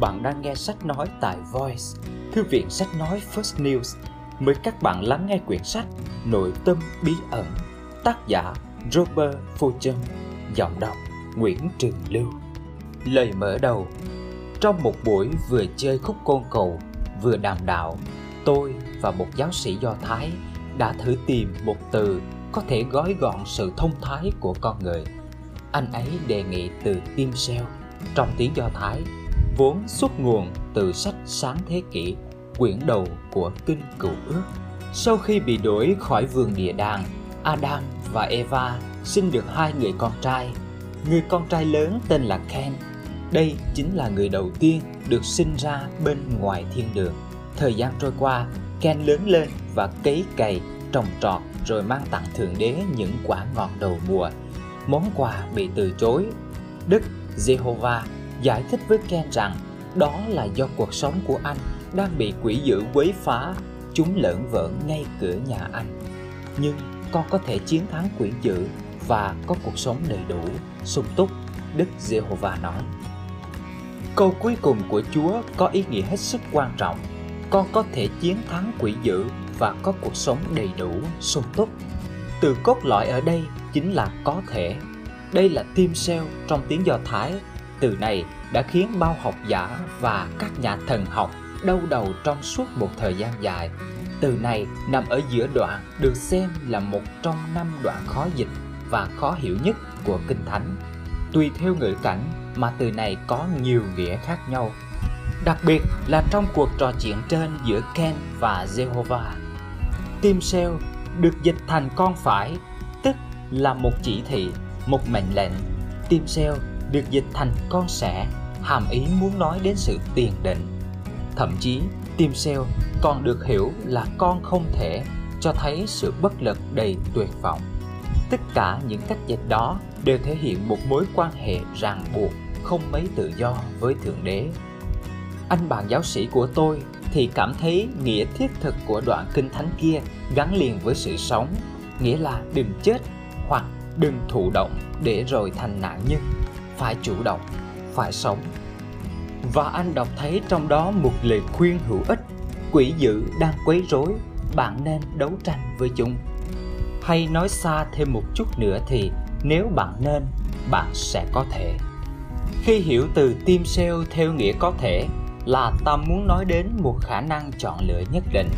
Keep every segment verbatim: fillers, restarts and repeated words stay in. Bạn đang nghe sách nói tại Voice, thư viện sách nói First News. Mời các bạn lắng nghe quyển sách Nội tâm bí ẩn, tác giả Robert Puchem, giọng đọc Nguyễn Trừng Lưu. Lời mở đầu. Trong một buổi vừa chơi khúc côn cầu vừa đàm đạo, tôi và một giáo sĩ Do Thái đã thử tìm một từ có thể gói gọn sự thông thái của con người. Anh ấy đề nghị từ Timshel trong tiếng Do Thái, vốn xuất nguồn từ sách Sáng Thế Kỷ, quyển đầu của Kinh Cựu Ước. Sau khi bị đuổi khỏi vườn địa đàng, Adam và Eva sinh được hai người con trai. Người con trai lớn tên là Cain. Đây chính là người đầu tiên được sinh ra bên ngoài thiên đường. Thời gian trôi qua, Cain lớn lên và cấy cày, trồng trọt rồi mang tặng Thượng Đế những quả ngọt đầu mùa. Món quà bị từ chối. Đức Jehovah giải thích với Cain rằng đó là do cuộc sống của anh đang bị quỷ dữ quấy phá, chúng lởn vởn ngay cửa nhà anh. Nhưng con có thể chiến thắng quỷ dữ và có cuộc sống đầy đủ, sung túc, Đức Giê-hô-va nói. Câu cuối cùng của Chúa có ý nghĩa hết sức quan trọng. Con có thể chiến thắng quỷ dữ và có cuộc sống đầy đủ, sung túc. Từ cốt lõi ở đây chính là có thể. Đây là Timshel trong tiếng Do Thái. Từ này đã khiến bao học giả và các nhà thần học đau đầu trong suốt một thời gian dài. Từ này nằm ở giữa đoạn được xem là một trong năm đoạn khó dịch và khó hiểu nhất của Kinh Thánh. Tùy theo ngữ cảnh mà từ này có nhiều nghĩa khác nhau. Đặc biệt là trong cuộc trò chuyện trên giữa Cain và Jehovah. Timshel được dịch thành con phải, tức là một chỉ thị, một mệnh lệnh. Timshel được dịch thành con sẽ, hàm ý muốn nói đến sự tiền định. Thậm chí, Timshel còn được hiểu là con không thể, cho thấy sự bất lực đầy tuyệt vọng. Tất cả những cách dịch đó đều thể hiện một mối quan hệ ràng buộc, không mấy tự do với Thượng Đế. Anh bạn giáo sĩ của tôi thì cảm thấy nghĩa thiết thực của đoạn Kinh Thánh kia gắn liền với sự sống, nghĩa là đừng chết hoặc đừng thụ động để rồi thành nạn nhân. Phải chủ động, phải sống. Và anh đọc thấy trong đó một lời khuyên hữu ích: quỷ dữ đang quấy rối, bạn nên đấu tranh với chúng. Hay nói xa thêm một chút nữa thì nếu bạn nên, bạn sẽ có thể. Khi hiểu từ Timshel theo nghĩa có thể là ta muốn nói đến một khả năng chọn lựa nhất định.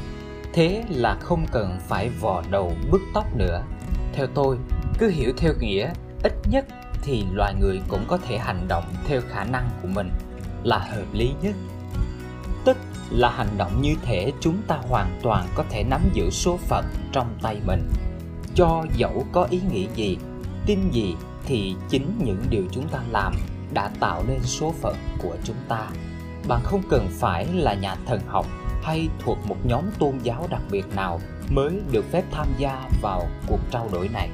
Thế là không cần phải vò đầu bứt tóc nữa. Theo tôi, cứ hiểu theo nghĩa ít nhất thì loài người cũng có thể hành động theo khả năng của mình là hợp lý nhất. Tức là hành động như thể chúng ta hoàn toàn có thể nắm giữ số phận trong tay mình. Cho dẫu có ý nghĩ gì, tin gì thì chính những điều chúng ta làm đã tạo nên số phận của chúng ta. Bạn không cần phải là nhà thần học hay thuộc một nhóm tôn giáo đặc biệt nào mới được phép tham gia vào cuộc trao đổi này.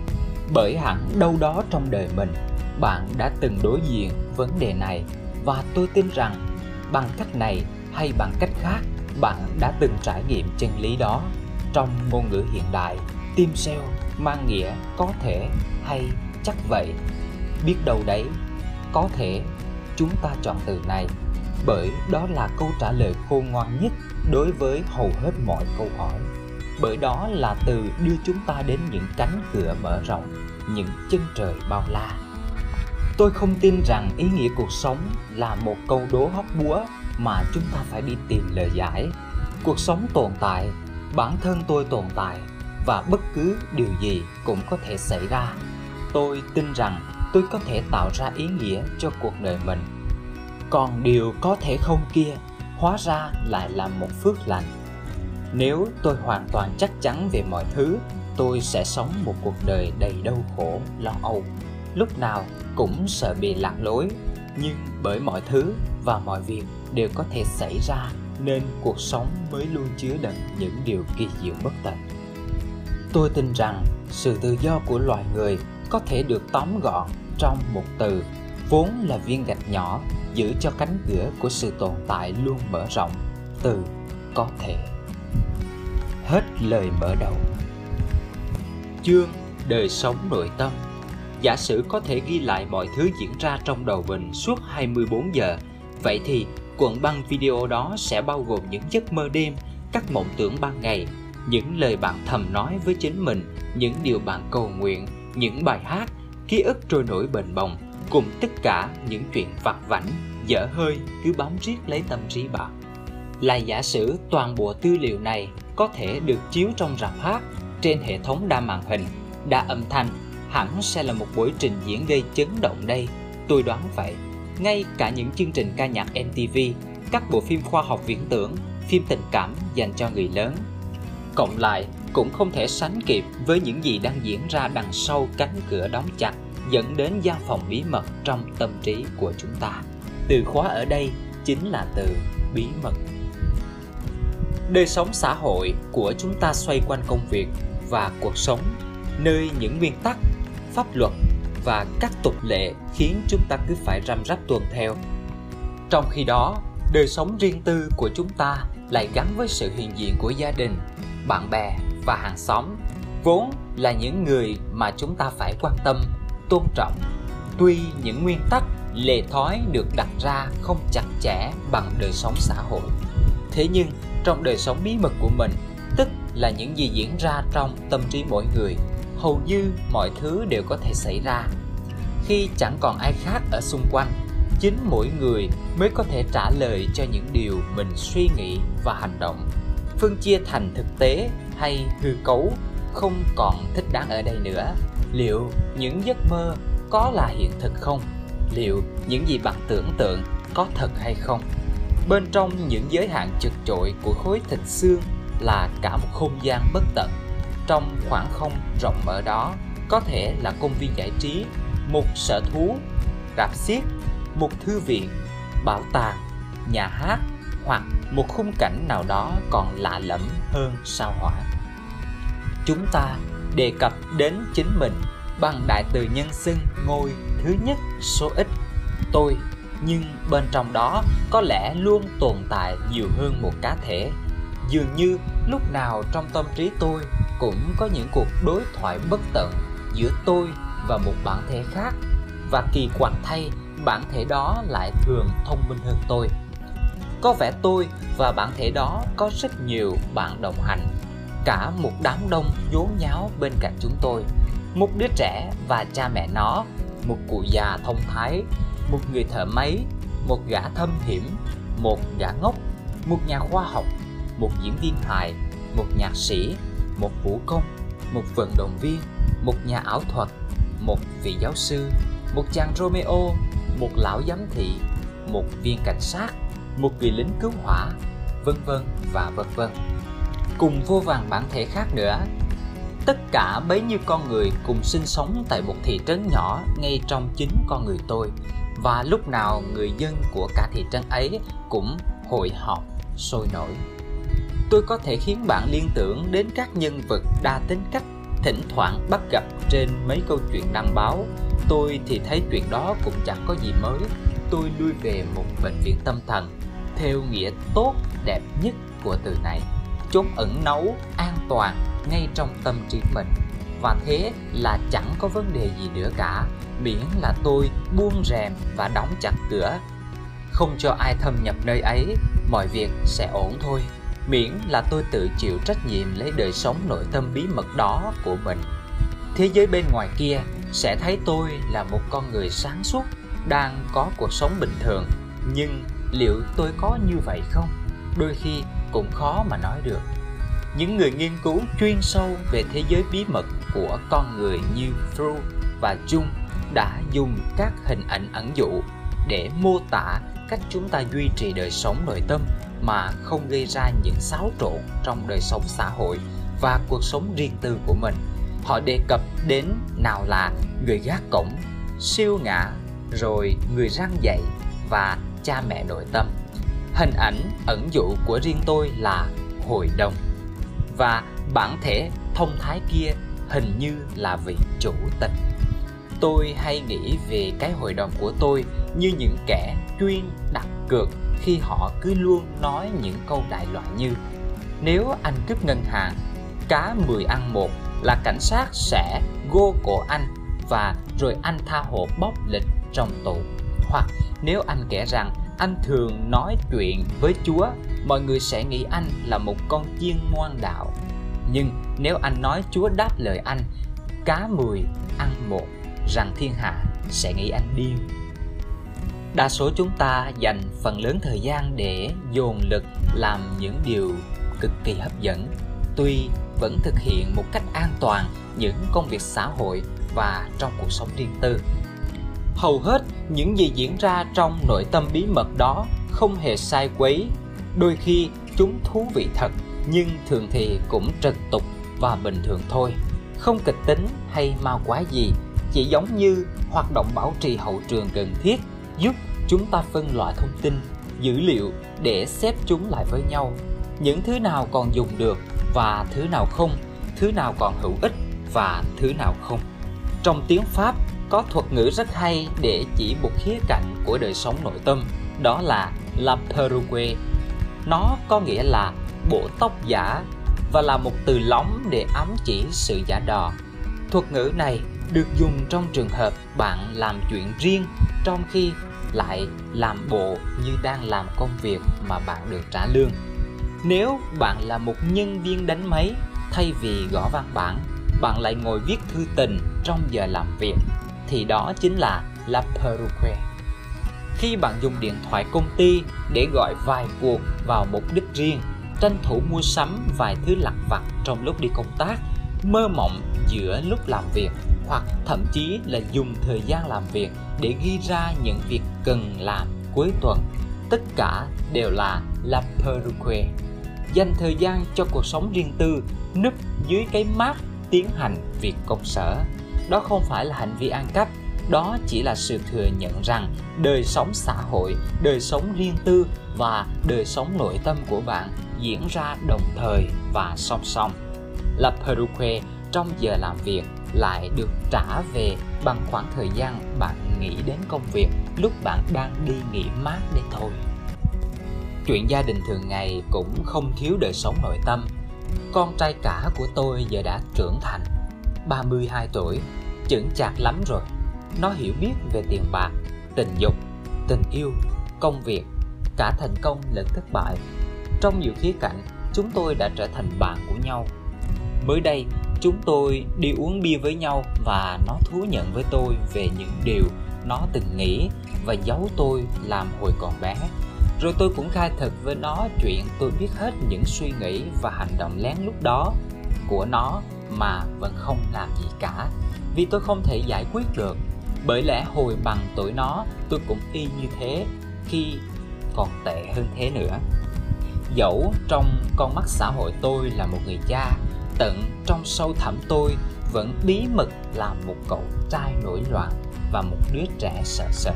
Bởi hẳn đâu đó trong đời mình, bạn đã từng đối diện vấn đề này và tôi tin rằng bằng cách này hay bằng cách khác, bạn đã từng trải nghiệm chân lý đó. Trong ngôn ngữ hiện đại, Timshel mang nghĩa có thể hay chắc vậy. Biết đâu đấy, có thể chúng ta chọn từ này bởi đó là câu trả lời khôn ngoan nhất đối với hầu hết mọi câu hỏi. Bởi đó là từ đưa chúng ta đến những cánh cửa mở rộng, những chân trời bao la. Tôi không tin rằng ý nghĩa cuộc sống là một câu đố hóc búa mà chúng ta phải đi tìm lời giải. Cuộc sống tồn tại, bản thân tôi tồn tại và bất cứ điều gì cũng có thể xảy ra. Tôi tin rằng tôi có thể tạo ra ý nghĩa cho cuộc đời mình. Còn điều có thể không kia, hóa ra lại là một phước lành. Nếu tôi hoàn toàn chắc chắn về mọi thứ, tôi sẽ sống một cuộc đời đầy đau khổ, lo âu. lúc nào cũng sợ bị lạc lối. Nhưng bởi mọi thứ và mọi việc đều có thể xảy ra nên cuộc sống mới luôn chứa đựng những điều kỳ diệu bất tận. Tôi tin rằng sự tự do của loài người có thể được tóm gọn trong một từ, vốn là viên gạch nhỏ giữ cho cánh cửa của sự tồn tại luôn mở rộng, từ có thể. Hết lời mở đầu. Chương đời sống nội tâm. Giả sử có thể ghi lại mọi thứ diễn ra trong đầu mình suốt hai mươi bốn giờ, vậy thì cuộn băng video đó sẽ bao gồm những giấc mơ đêm, các mộng tưởng ban ngày, những lời bạn thầm nói với chính mình, những điều bạn cầu nguyện, những bài hát, ký ức trôi nổi bềnh bồng, cùng tất cả những chuyện vặt vãnh, dở hơi cứ bám riết lấy tâm trí bạn. Là giả sử toàn bộ tư liệu này có thể được chiếu trong rạp hát, trên hệ thống đa màn hình, đa âm thanh, hẳn sẽ là một buổi trình diễn gây chấn động đây, tôi đoán vậy. Ngay cả những chương trình ca nhạc em tê vê, các bộ phim khoa học viễn tưởng, phim tình cảm dành cho người lớn. Cộng lại, cũng không thể sánh kịp với những gì đang diễn ra đằng sau cánh cửa đóng chặt, dẫn đến gian phòng bí mật trong tâm trí của chúng ta. Từ khóa ở đây chính là từ bí mật. Đời sống xã hội của chúng ta xoay quanh công việc và cuộc sống, nơi những nguyên tắc, pháp luật và các tục lệ khiến chúng ta cứ phải răm rắp tuân theo. Trong khi đó, đời sống riêng tư của chúng ta lại gắn với sự hiện diện của gia đình, bạn bè và hàng xóm, vốn là những người mà chúng ta phải quan tâm, tôn trọng. Tuy những nguyên tắc, lệ thói được đặt ra không chặt chẽ bằng đời sống xã hội, thế nhưng trong đời sống bí mật của mình, tức là những gì diễn ra trong tâm trí mỗi người, hầu như mọi thứ đều có thể xảy ra. Khi chẳng còn ai khác ở xung quanh, chính mỗi người mới có thể trả lời cho những điều mình suy nghĩ và hành động. Phân chia thành thực tế hay hư cấu không còn thích đáng ở đây nữa. Liệu những giấc mơ có là hiện thực không? Liệu những gì bạn tưởng tượng có thật hay không? Bên trong những giới hạn chật chội của khối thịt xương là cả một không gian bất tận. Trong khoảng không rộng mở đó có thể là công viên giải trí, một sở thú, rạp xiếc, một thư viện, bảo tàng, nhà hát hoặc một khung cảnh nào đó còn lạ lẫm hơn sao hỏa. Chúng ta đề cập đến chính mình bằng đại từ nhân xưng ngôi thứ nhất số ít, tôi, nhưng bên trong đó có lẽ luôn tồn tại nhiều hơn một cá thể. Dường như lúc nào trong tâm trí tôi cũng có những cuộc đối thoại bất tận giữa tôi và một bản thể khác, và kỳ quặc thay, bản thể đó lại thường thông minh hơn tôi. Có vẻ tôi và bản thể đó có rất nhiều bạn đồng hành, cả một đám đông nhốn nháo bên cạnh chúng tôi, một đứa trẻ và cha mẹ nó, một cụ già thông thái, một người thợ máy, một gã thâm hiểm, một gã ngốc, một nhà khoa học, một diễn viên hài, một nhạc sĩ, một vũ công, một vận động viên, một nhà ảo thuật, một vị giáo sư, một chàng Romeo, một lão giám thị, một viên cảnh sát, một người lính cứu hỏa, vân vân và vân vân, cùng vô vàn bản thể khác nữa. Tất cả bấy nhiêu con người cùng sinh sống tại một thị trấn nhỏ ngay trong chính con người tôi, và lúc nào người dân của cả thị trấn ấy cũng hội họp sôi nổi. Tôi có thể khiến bạn liên tưởng đến các nhân vật đa tính cách thỉnh thoảng bắt gặp trên mấy câu chuyện đăng báo. Tôi thì thấy chuyện đó cũng chẳng có gì mới. Tôi lui về một bệnh viện tâm thần theo nghĩa tốt đẹp nhất của từ này, chốn ẩn náu an toàn ngay trong tâm trí mình, và thế là chẳng có vấn đề gì nữa cả, miễn là tôi buông rèm và đóng chặt cửa, không cho ai thâm nhập nơi ấy, mọi việc sẽ ổn thôi. Miễn là tôi tự chịu trách nhiệm lấy đời sống nội tâm bí mật đó của mình. Thế giới bên ngoài kia sẽ thấy tôi là một con người sáng suốt, đang có cuộc sống bình thường. Nhưng liệu tôi có như vậy không? Đôi khi cũng khó mà nói được. Những người nghiên cứu chuyên sâu về thế giới bí mật của con người như Freud và Jung đã dùng các hình ảnh ẩn dụ để mô tả cách chúng ta duy trì đời sống nội tâm mà không gây ra những xáo trộn trong đời sống xã hội và cuộc sống riêng tư của mình. Họ đề cập đến nào là người gác cổng, siêu ngã, rồi người răng dạy và cha mẹ nội tâm. Hình ảnh ẩn dụ của riêng tôi là hội đồng, và bản thể thông thái kia hình như là vị chủ tịch. Tôi hay nghĩ về cái hội đồng của tôi như những kẻ chuyên đặt cược khi họ cứ luôn nói những câu đại loại như: nếu anh cướp ngân hàng, cá mười ăn một là cảnh sát sẽ gô cổ anh và rồi anh tha hồ bóc lịch trong tù. Hoặc nếu anh kể rằng anh thường nói chuyện với Chúa, mọi người sẽ nghĩ anh là một con chiên ngoan đạo. Nhưng nếu anh nói Chúa đáp lời anh, cá mười ăn một, rằng thiên hạ sẽ nghĩ anh điên. Đa số chúng ta dành phần lớn thời gian để dồn lực làm những điều cực kỳ hấp dẫn, tuy vẫn thực hiện một cách an toàn những công việc xã hội và trong cuộc sống riêng tư. Hầu hết những gì diễn ra trong nội tâm bí mật đó không hề sai quấy. Đôi khi chúng thú vị thật, nhưng thường thì cũng trần tục và bình thường thôi, không kịch tính hay ma quái gì, chỉ giống như hoạt động bảo trì hậu trường cần thiết giúp chúng ta phân loại thông tin, dữ liệu để xếp chúng lại với nhau. Những thứ nào còn dùng được và thứ nào không, thứ nào còn hữu ích và thứ nào không. Trong tiếng Pháp có thuật ngữ rất hay để chỉ một khía cạnh của đời sống nội tâm, đó là la perruque. Nó có nghĩa là bộ tóc giả và là một từ lóng để ám chỉ sự giả đò. Thuật ngữ này được dùng trong trường hợp bạn làm chuyện riêng trong khi lại làm bộ như đang làm công việc mà bạn được trả lương. Nếu bạn là một nhân viên đánh máy, thay vì gõ văn bản, bạn lại ngồi viết thư tình trong giờ làm việc, thì đó chính là la perruque. Khi bạn dùng điện thoại công ty để gọi vài cuộc vào mục đích riêng, tranh thủ mua sắm vài thứ lặt vặt trong lúc đi công tác, mơ mộng giữa lúc làm việc, hoặc thậm chí là dùng thời gian làm việc để ghi ra những việc cần làm cuối tuần, tất cả đều là la perruque. Dành thời gian cho cuộc sống riêng tư núp dưới cái mác tiến hành việc công sở. Đó không phải là hành vi ăn cắp, đó chỉ là sự thừa nhận rằng đời sống xã hội, đời sống riêng tư và đời sống nội tâm của bạn diễn ra đồng thời và song song. La perruque trong giờ làm việc lại được trả về bằng khoảng thời gian bạn nghĩ đến công việc lúc bạn đang đi nghỉ mát đây thôi. Chuyện gia đình thường ngày cũng không thiếu đời sống nội tâm. Con trai cả của tôi giờ đã trưởng thành, ba mươi hai tuổi, chững chạc lắm rồi. Nó hiểu biết về tiền bạc, tình dục, tình yêu, công việc, cả thành công lẫn thất bại. Trong nhiều khía cạnh, chúng tôi đã trở thành bạn của nhau. Mới đây, chúng tôi đi uống bia với nhau và nó thú nhận với tôi về những điều nó từng nghĩ và giấu tôi làm hồi còn bé. Rồi tôi cũng khai thật với nó chuyện tôi biết hết những suy nghĩ và hành động lén lúc đó của nó mà vẫn không làm gì cả, vì tôi không thể giải quyết được. Bởi lẽ hồi bằng tuổi nó, tôi cũng y như thế, khi còn tệ hơn thế nữa. Dẫu trong con mắt xã hội tôi là một người cha, tận trong sâu thẳm tôi vẫn bí mật là một cậu trai nổi loạn và một đứa trẻ sợ sệt.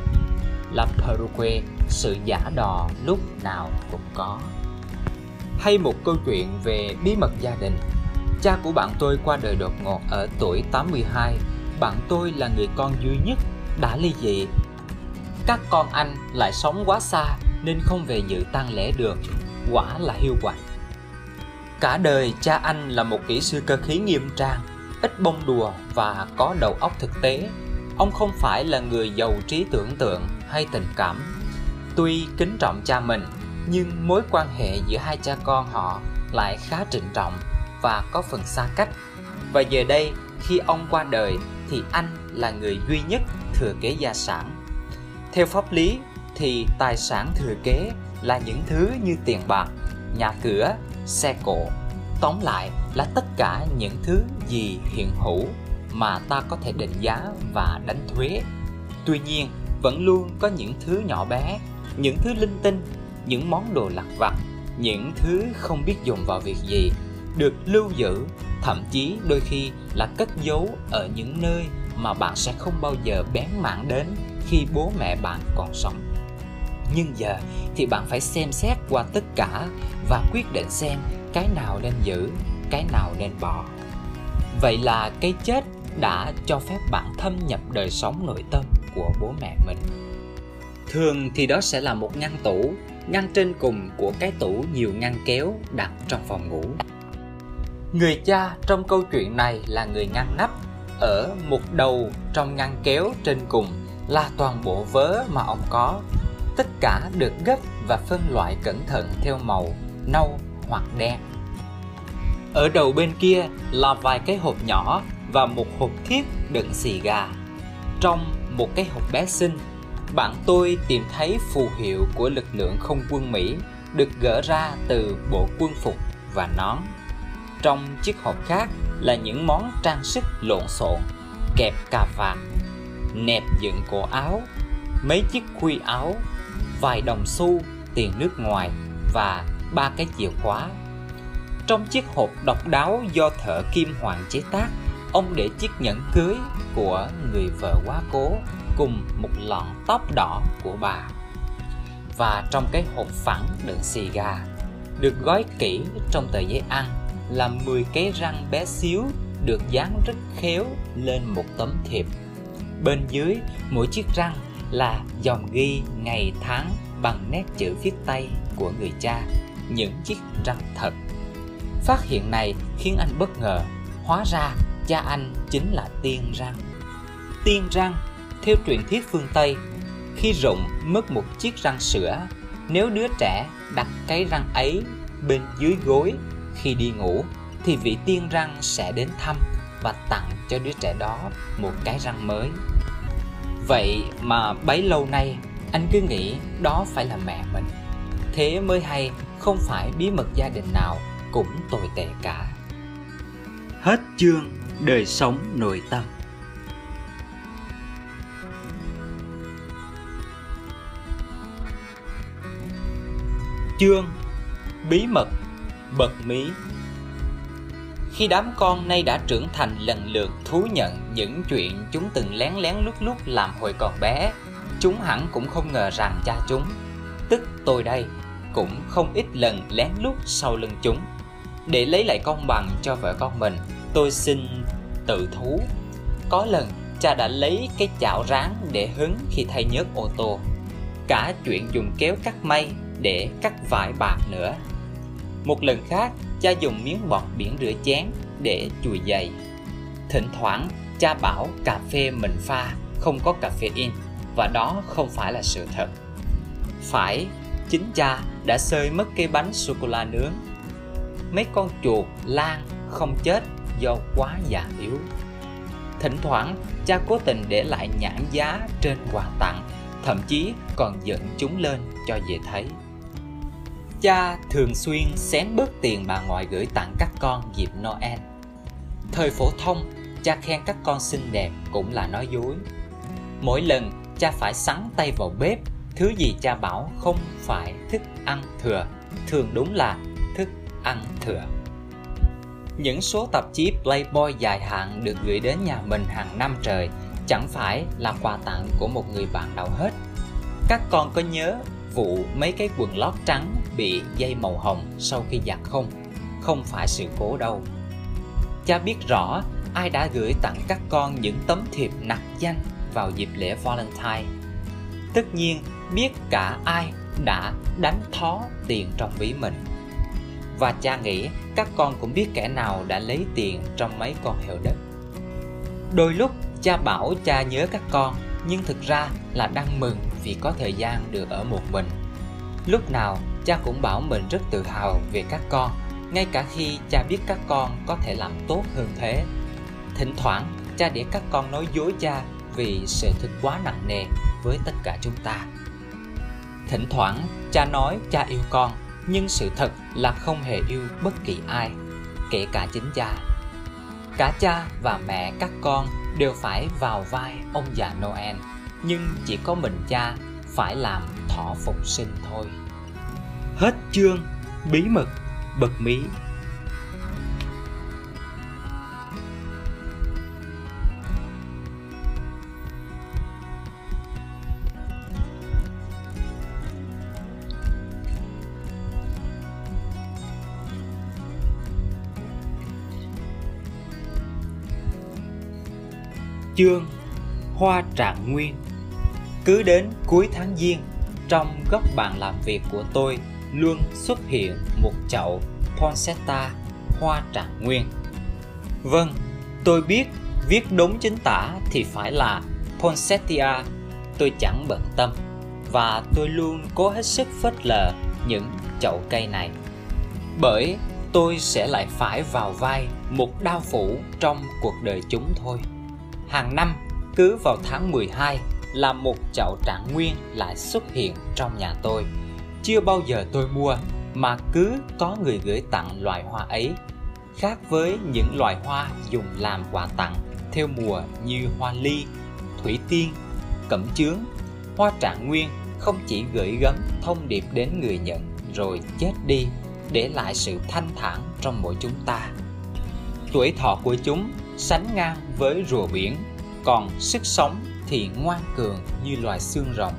La perruque, sự giả đò lúc nào cũng có. Hay một câu chuyện về bí mật gia đình. Cha của bạn tôi qua đời đột ngột ở tuổi tám mươi hai. Bạn tôi là người con duy nhất, đã ly dị. Các con anh lại sống quá xa nên không về dự tang lễ được. Quả là hiu quạnh. Cả đời cha anh là một kỹ sư cơ khí nghiêm trang, ít bông đùa và có đầu óc thực tế. Ông không phải là người giàu trí tưởng tượng hay tình cảm. Tuy kính trọng cha mình, nhưng mối quan hệ giữa hai cha con họ lại khá trịnh trọng và có phần xa cách. Và giờ đây, khi ông qua đời thì anh là người duy nhất thừa kế gia sản. Theo pháp lý thì tài sản thừa kế là những thứ như tiền bạc, nhà cửa, xe cộ, tóm lại là tất cả những thứ gì hiện hữu mà ta có thể định giá và đánh thuế. Tuy nhiên, vẫn luôn có những thứ nhỏ bé, những thứ linh tinh, những món đồ lặt vặt, những thứ không biết dùng vào việc gì, được lưu giữ, thậm chí đôi khi là cất giấu ở những nơi mà bạn sẽ không bao giờ bén mảng đến khi bố mẹ bạn còn sống. Nhưng giờ thì bạn phải xem xét qua tất cả và quyết định xem cái nào nên giữ, cái nào nên bỏ. Vậy là cái chết đã cho phép bạn thâm nhập đời sống nội tâm của bố mẹ mình. Thường thì đó sẽ là một ngăn tủ, ngăn trên cùng của cái tủ nhiều ngăn kéo đặt trong phòng ngủ. Người cha trong câu chuyện này là người ngăn nắp. Ở một đầu trong ngăn kéo trên cùng là toàn bộ vớ mà ông có. Tất cả được gấp và phân loại cẩn thận theo màu, nâu hoặc đen. Ở đầu bên kia là vài cái hộp nhỏ và một hộp thiếc đựng xì gà. Trong một cái hộp bé xinh, bạn tôi tìm thấy phù hiệu của lực lượng không quân Mỹ được gỡ ra từ bộ quân phục và nón. Trong chiếc hộp khác là những món trang sức lộn xộn, kẹp cà vạt, nẹp dựng cổ áo, mấy chiếc khuy áo, vài đồng xu, tiền nước ngoài và ba cái chìa khóa. Trong chiếc hộp độc đáo do thợ kim hoàng chế tác, ông để chiếc nhẫn cưới của người vợ quá cố cùng một lọn tóc đỏ của bà. Và trong cái hộp phẳng đựng xì gà, được gói kỹ trong tờ giấy ăn, là mười cái răng bé xíu được dán rất khéo lên một tấm thiệp. Bên dưới mỗi chiếc răng là dòng ghi ngày tháng bằng nét chữ viết tay của người cha, những chiếc răng thật. Phát hiện này khiến anh bất ngờ, hóa ra cha anh chính là tiên răng. Tiên răng, theo truyền thuyết phương Tây, khi rụng mất một chiếc răng sữa, nếu đứa trẻ đặt cái răng ấy bên dưới gối khi đi ngủ, thì vị tiên răng sẽ đến thăm và tặng cho đứa trẻ đó một cái răng mới. Vậy mà bấy lâu nay, anh cứ nghĩ đó phải là mẹ mình. Thế mới hay, không phải bí mật gia đình nào cũng tồi tệ cả. Hết chương đời sống nội tâm. Chương bí mật bật mí. Khi đám con nay đã trưởng thành lần lượt thú nhận những chuyện chúng từng lén lén lút lút làm hồi còn bé, chúng hẳn cũng không ngờ rằng cha chúng, tức tôi đây, cũng không ít lần lén lút sau lưng chúng. Để lấy lại công bằng cho vợ con mình, tôi xin tự thú. Có lần cha đã lấy cái chảo rán để hứng khi thay nhớt ô tô, cả chuyện dùng kéo cắt may để cắt vải bạc nữa. Một lần khác, cha dùng miếng bọt biển rửa chén để chùi giày. Thỉnh thoảng, cha bảo cà phê mình pha không có caffeine, và đó không phải là sự thật. Phải, chính cha đã xơi mất cái bánh sô-cô-la nướng. Mấy con chuột, lan không chết do quá già yếu. Thỉnh thoảng, cha cố tình để lại nhãn giá trên quà tặng, thậm chí còn dựng chúng lên cho dễ thấy. Cha thường xuyên xén bớt tiền bà ngoại gửi tặng các con dịp Noel. Thời phổ thông, cha khen các con xinh đẹp cũng là nói dối. Mỗi lần cha phải sắn tay vào bếp, thứ gì cha bảo không phải thức ăn thừa, thường đúng là thức ăn thừa. Những số tạp chí Playboy dài hạn được gửi đến nhà mình hàng năm trời chẳng phải là quà tặng của một người bạn nào hết. Các con có nhớ vụ mấy cái quần lót trắng bị dây màu hồng sau khi giặt không? Không phải sự cố đâu. Cha biết rõ ai đã gửi tặng các con những tấm thiệp nặc danh vào dịp lễ Valentine. Tất nhiên biết cả ai đã đánh thó tiền trong ví mình. Và cha nghĩ các con cũng biết kẻ nào đã lấy tiền trong mấy con heo đất. Đôi lúc cha bảo cha nhớ các con, nhưng thực ra là đang mừng vì có thời gian được ở một mình. Lúc nào cha cũng bảo mình rất tự hào về các con, ngay cả khi cha biết các con có thể làm tốt hơn thế. Thỉnh thoảng cha để các con nói dối cha vì sự thật quá nặng nề với tất cả chúng ta. Thỉnh thoảng cha nói cha yêu con, nhưng sự thật là không hề yêu bất kỳ ai, kể cả chính cha. Cả cha và mẹ các con đều phải vào vai ông già Noel, nhưng chỉ có mình cha phải làm thỏ phục sinh thôi. Hết chương bí mật bật mí. chương Hoa Trạng Nguyên. Cứ đến cuối tháng Giêng, trong góc bàn làm việc của tôi luôn xuất hiện một chậu Ponsetta Hoa Trạng Nguyên. Vâng, tôi biết viết đúng chính tả thì phải là Ponsetia, tôi chẳng bận tâm, và tôi luôn cố hết sức phớt lờ những chậu cây này, bởi tôi sẽ lại phải vào vai một đao phủ trong cuộc đời chúng thôi. Hàng năm, cứ vào tháng mười hai là một chậu trạng nguyên lại xuất hiện trong nhà tôi. Chưa bao giờ tôi mua, mà cứ có người gửi tặng loài hoa ấy. Khác với những loài hoa dùng làm quà tặng theo mùa như hoa ly, thủy tiên, cẩm chướng, hoa trạng nguyên không chỉ gửi gắm thông điệp đến người nhận rồi chết đi, để lại sự thanh thản trong mỗi chúng ta. Tuổi thọ của chúng sánh ngang với rùa biển, còn sức sống thì ngoan cường như loài xương rồng.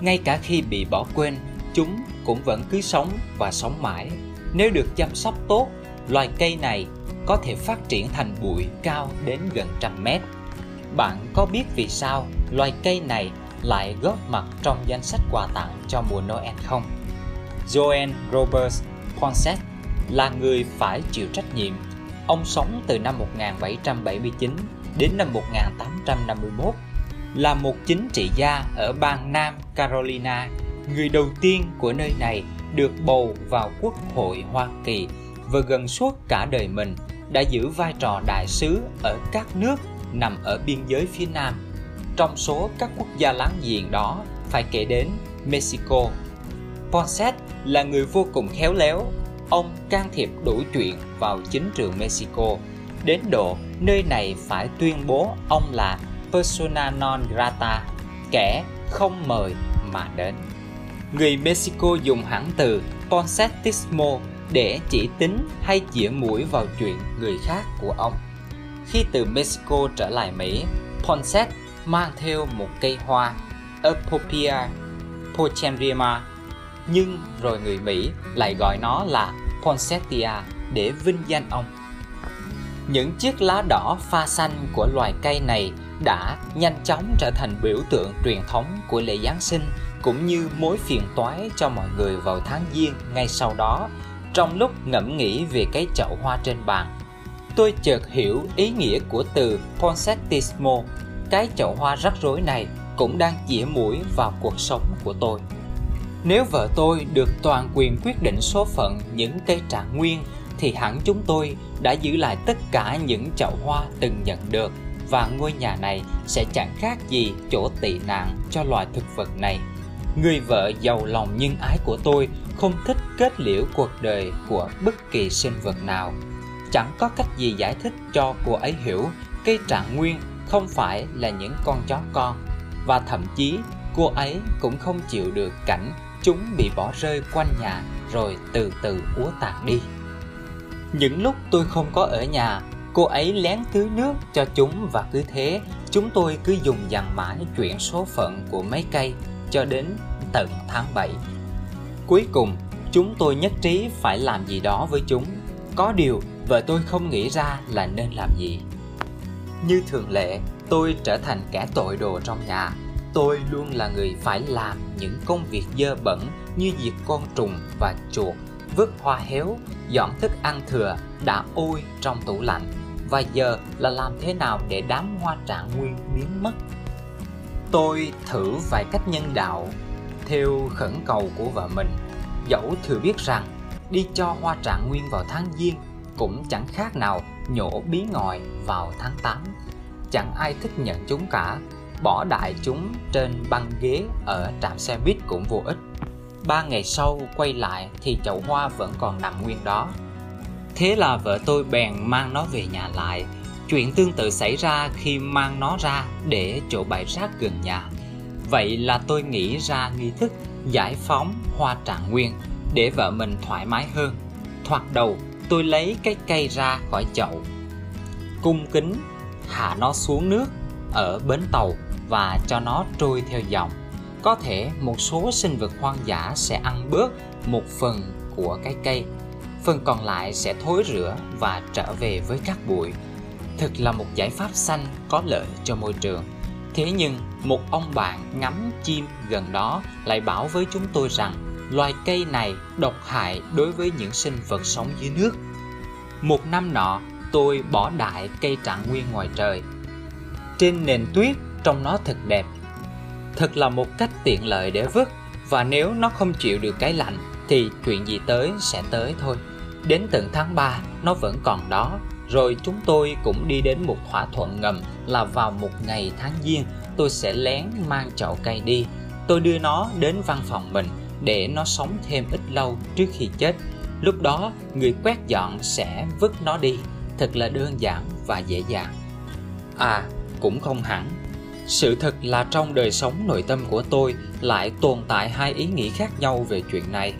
Ngay cả khi bị bỏ quên, chúng cũng vẫn cứ sống và sống mãi. Nếu được chăm sóc tốt, loài cây này có thể phát triển thành bụi cao đến gần trăm mét. Bạn có biết vì sao loài cây này lại góp mặt trong danh sách quà tặng cho mùa Noel không? John Roberts Poinsett là người phải chịu trách nhiệm. Ông sống từ năm một nghìn bảy trăm bảy mươi chín đến năm một nghìn tám trăm năm mươi mốt, là một chính trị gia ở bang Nam Carolina, người đầu tiên của nơi này được bầu vào Quốc hội Hoa Kỳ, và gần suốt cả đời mình đã giữ vai trò đại sứ ở các nước nằm ở biên giới phía Nam. Trong số các quốc gia láng giềng đó phải kể đến Mexico. Poinsett là người vô cùng khéo léo. Ông can thiệp đủ chuyện vào chính trường Mexico, đến độ nơi này phải tuyên bố ông là persona non grata, kẻ không mời mà đến. Người Mexico dùng hãng từ Ponsetismo để chỉ tính hay chĩa mũi vào chuyện người khác của ông. Khi từ Mexico trở lại Mỹ, Poinsett mang theo một cây hoa Apropia Pochandrima, nhưng rồi người Mỹ lại gọi nó là Ponsetia để vinh danh ông. Những chiếc lá đỏ pha xanh của loài cây này đã nhanh chóng trở thành biểu tượng truyền thống của lễ Giáng sinh, cũng như mối phiền toái cho mọi người vào tháng Giêng ngay sau đó. Trong lúc ngẫm nghĩ về cái chậu hoa trên bàn, tôi chợt hiểu ý nghĩa của từ Ponsetismo. Cái chậu hoa rắc rối này cũng đang chĩa mũi vào cuộc sống của tôi. Nếu vợ tôi được toàn quyền quyết định số phận những cây trạng nguyên, thì hẳn chúng tôi đã giữ lại tất cả những chậu hoa từng nhận được, và ngôi nhà này sẽ chẳng khác gì chỗ tị nạn cho loài thực vật này. Người vợ giàu lòng nhân ái của tôi không thích kết liễu cuộc đời của bất kỳ sinh vật nào. Chẳng có cách gì giải thích cho cô ấy hiểu cây trạng nguyên không phải là những con chó con, và thậm chí cô ấy cũng không chịu được cảnh chúng bị bỏ rơi quanh nhà rồi từ từ úa tàn đi. Những lúc tôi không có ở nhà, cô ấy lén tưới nước cho chúng, và cứ thế chúng tôi cứ dùng dằng mãi chuyện số phận của mấy cây cho đến tận tháng bảy. Cuối cùng, chúng tôi nhất trí phải làm gì đó với chúng. Có điều, vợ tôi không nghĩ ra là nên làm gì. Như thường lệ, tôi trở thành kẻ tội đồ trong nhà. Tôi luôn là người phải làm những công việc dơ bẩn như diệt côn trùng và chuột, vứt hoa héo, dọn thức ăn thừa đã ôi trong tủ lạnh, và giờ là làm thế nào để đám hoa trạng nguyên biến mất. Tôi thử vài cách nhân đạo theo khẩn cầu của vợ mình, dẫu thừa biết rằng đi cho hoa trạng nguyên vào tháng Giêng cũng chẳng khác nào nhổ bí ngòi vào tháng tám. Chẳng ai thích nhận chúng cả, bỏ đại chúng trên băng ghế ở trạm xe buýt cũng vô ích. Ba ngày sau quay lại thì chậu hoa vẫn còn nằm nguyên đó. Thế là vợ tôi bèn mang nó về nhà lại. Chuyện tương tự xảy ra khi mang nó ra để chỗ bãi rác gần nhà. Vậy là tôi nghĩ ra nghi thức giải phóng hoa trạng nguyên để vợ mình thoải mái hơn. Thoạt đầu, tôi lấy cái cây ra khỏi chậu, cung kính hạ nó xuống nước ở bến tàu và cho nó trôi theo dòng. Có thể một số sinh vật hoang dã sẽ ăn bớt một phần của cái cây, phần còn lại sẽ thối rữa và trở về với cát bụi. thực là một giải pháp xanh có lợi cho môi trường. Thế nhưng, một ông bạn ngắm chim gần đó lại bảo với chúng tôi rằng loài cây này độc hại đối với những sinh vật sống dưới nước. Một năm nọ, tôi bỏ đại cây trạng nguyên ngoài trời. Trên nền tuyết, trông nó thật đẹp. Thật là một cách tiện lợi để vứt, và nếu nó không chịu được cái lạnh thì chuyện gì tới sẽ tới thôi. Đến tận tháng ba, nó vẫn còn đó. Rồi chúng tôi cũng đi đến một thỏa thuận ngầm là vào một ngày tháng Giêng, tôi sẽ lén mang chậu cây đi. Tôi đưa nó đến văn phòng mình để nó sống thêm ít lâu trước khi chết. Lúc đó, người quét dọn sẽ vứt nó đi. Thật là đơn giản và dễ dàng. À, cũng không hẳn. Sự thật là trong đời sống nội tâm của tôi lại tồn tại hai ý nghĩ khác nhau về chuyện này.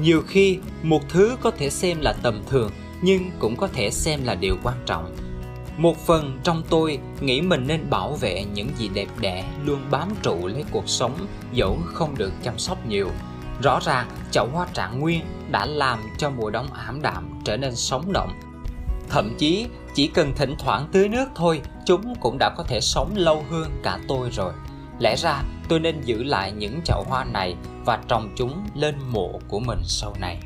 Nhiều khi, một thứ có thể xem là tầm thường, nhưng cũng có thể xem là điều quan trọng. Một phần trong tôi nghĩ mình nên bảo vệ những gì đẹp đẽ luôn bám trụ lấy cuộc sống dẫu không được chăm sóc nhiều. Rõ ràng, chậu hoa trạng nguyên đã làm cho mùa đông ảm đạm trở nên sống động. Thậm chí, chỉ cần thỉnh thoảng tưới nước thôi, chúng cũng đã có thể sống lâu hơn cả tôi rồi. Lẽ ra, tôi nên giữ lại những chậu hoa này và trồng chúng lên mộ của mình sau này.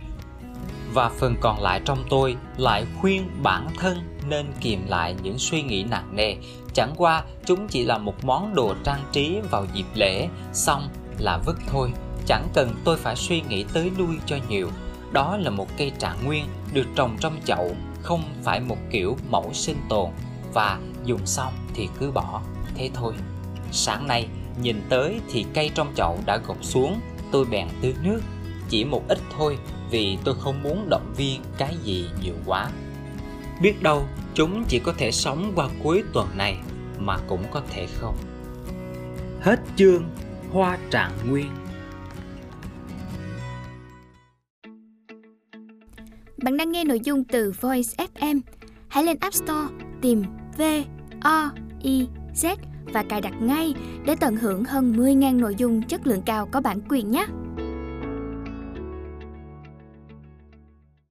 Và phần còn lại trong tôi lại khuyên bản thân nên kìm lại những suy nghĩ nặng nề. Chẳng qua chúng chỉ là một món đồ trang trí vào dịp lễ, xong là vứt thôi. Chẳng cần tôi phải suy nghĩ tới lui cho nhiều. Đó là một cây trạng nguyên được trồng trong chậu, không phải một kiểu mẫu sinh tồn. Và dùng xong thì cứ bỏ, thế thôi. Sáng nay, nhìn tới thì cây trong chậu đã gục xuống, tôi bèn tưới nước. Chỉ một ít thôi, vì tôi không muốn động viên cái gì nhiều quá. Biết đâu, chúng chỉ có thể sống qua cuối tuần này, mà cũng có thể không. Hết chương Hoa Trạng Nguyên. Bạn đang nghe nội dung từ Voice ép em. Hãy lên App Store, tìm V O I Z và cài đặt ngay để tận hưởng hơn mười nghìn nội dung chất lượng cao có bản quyền nhé.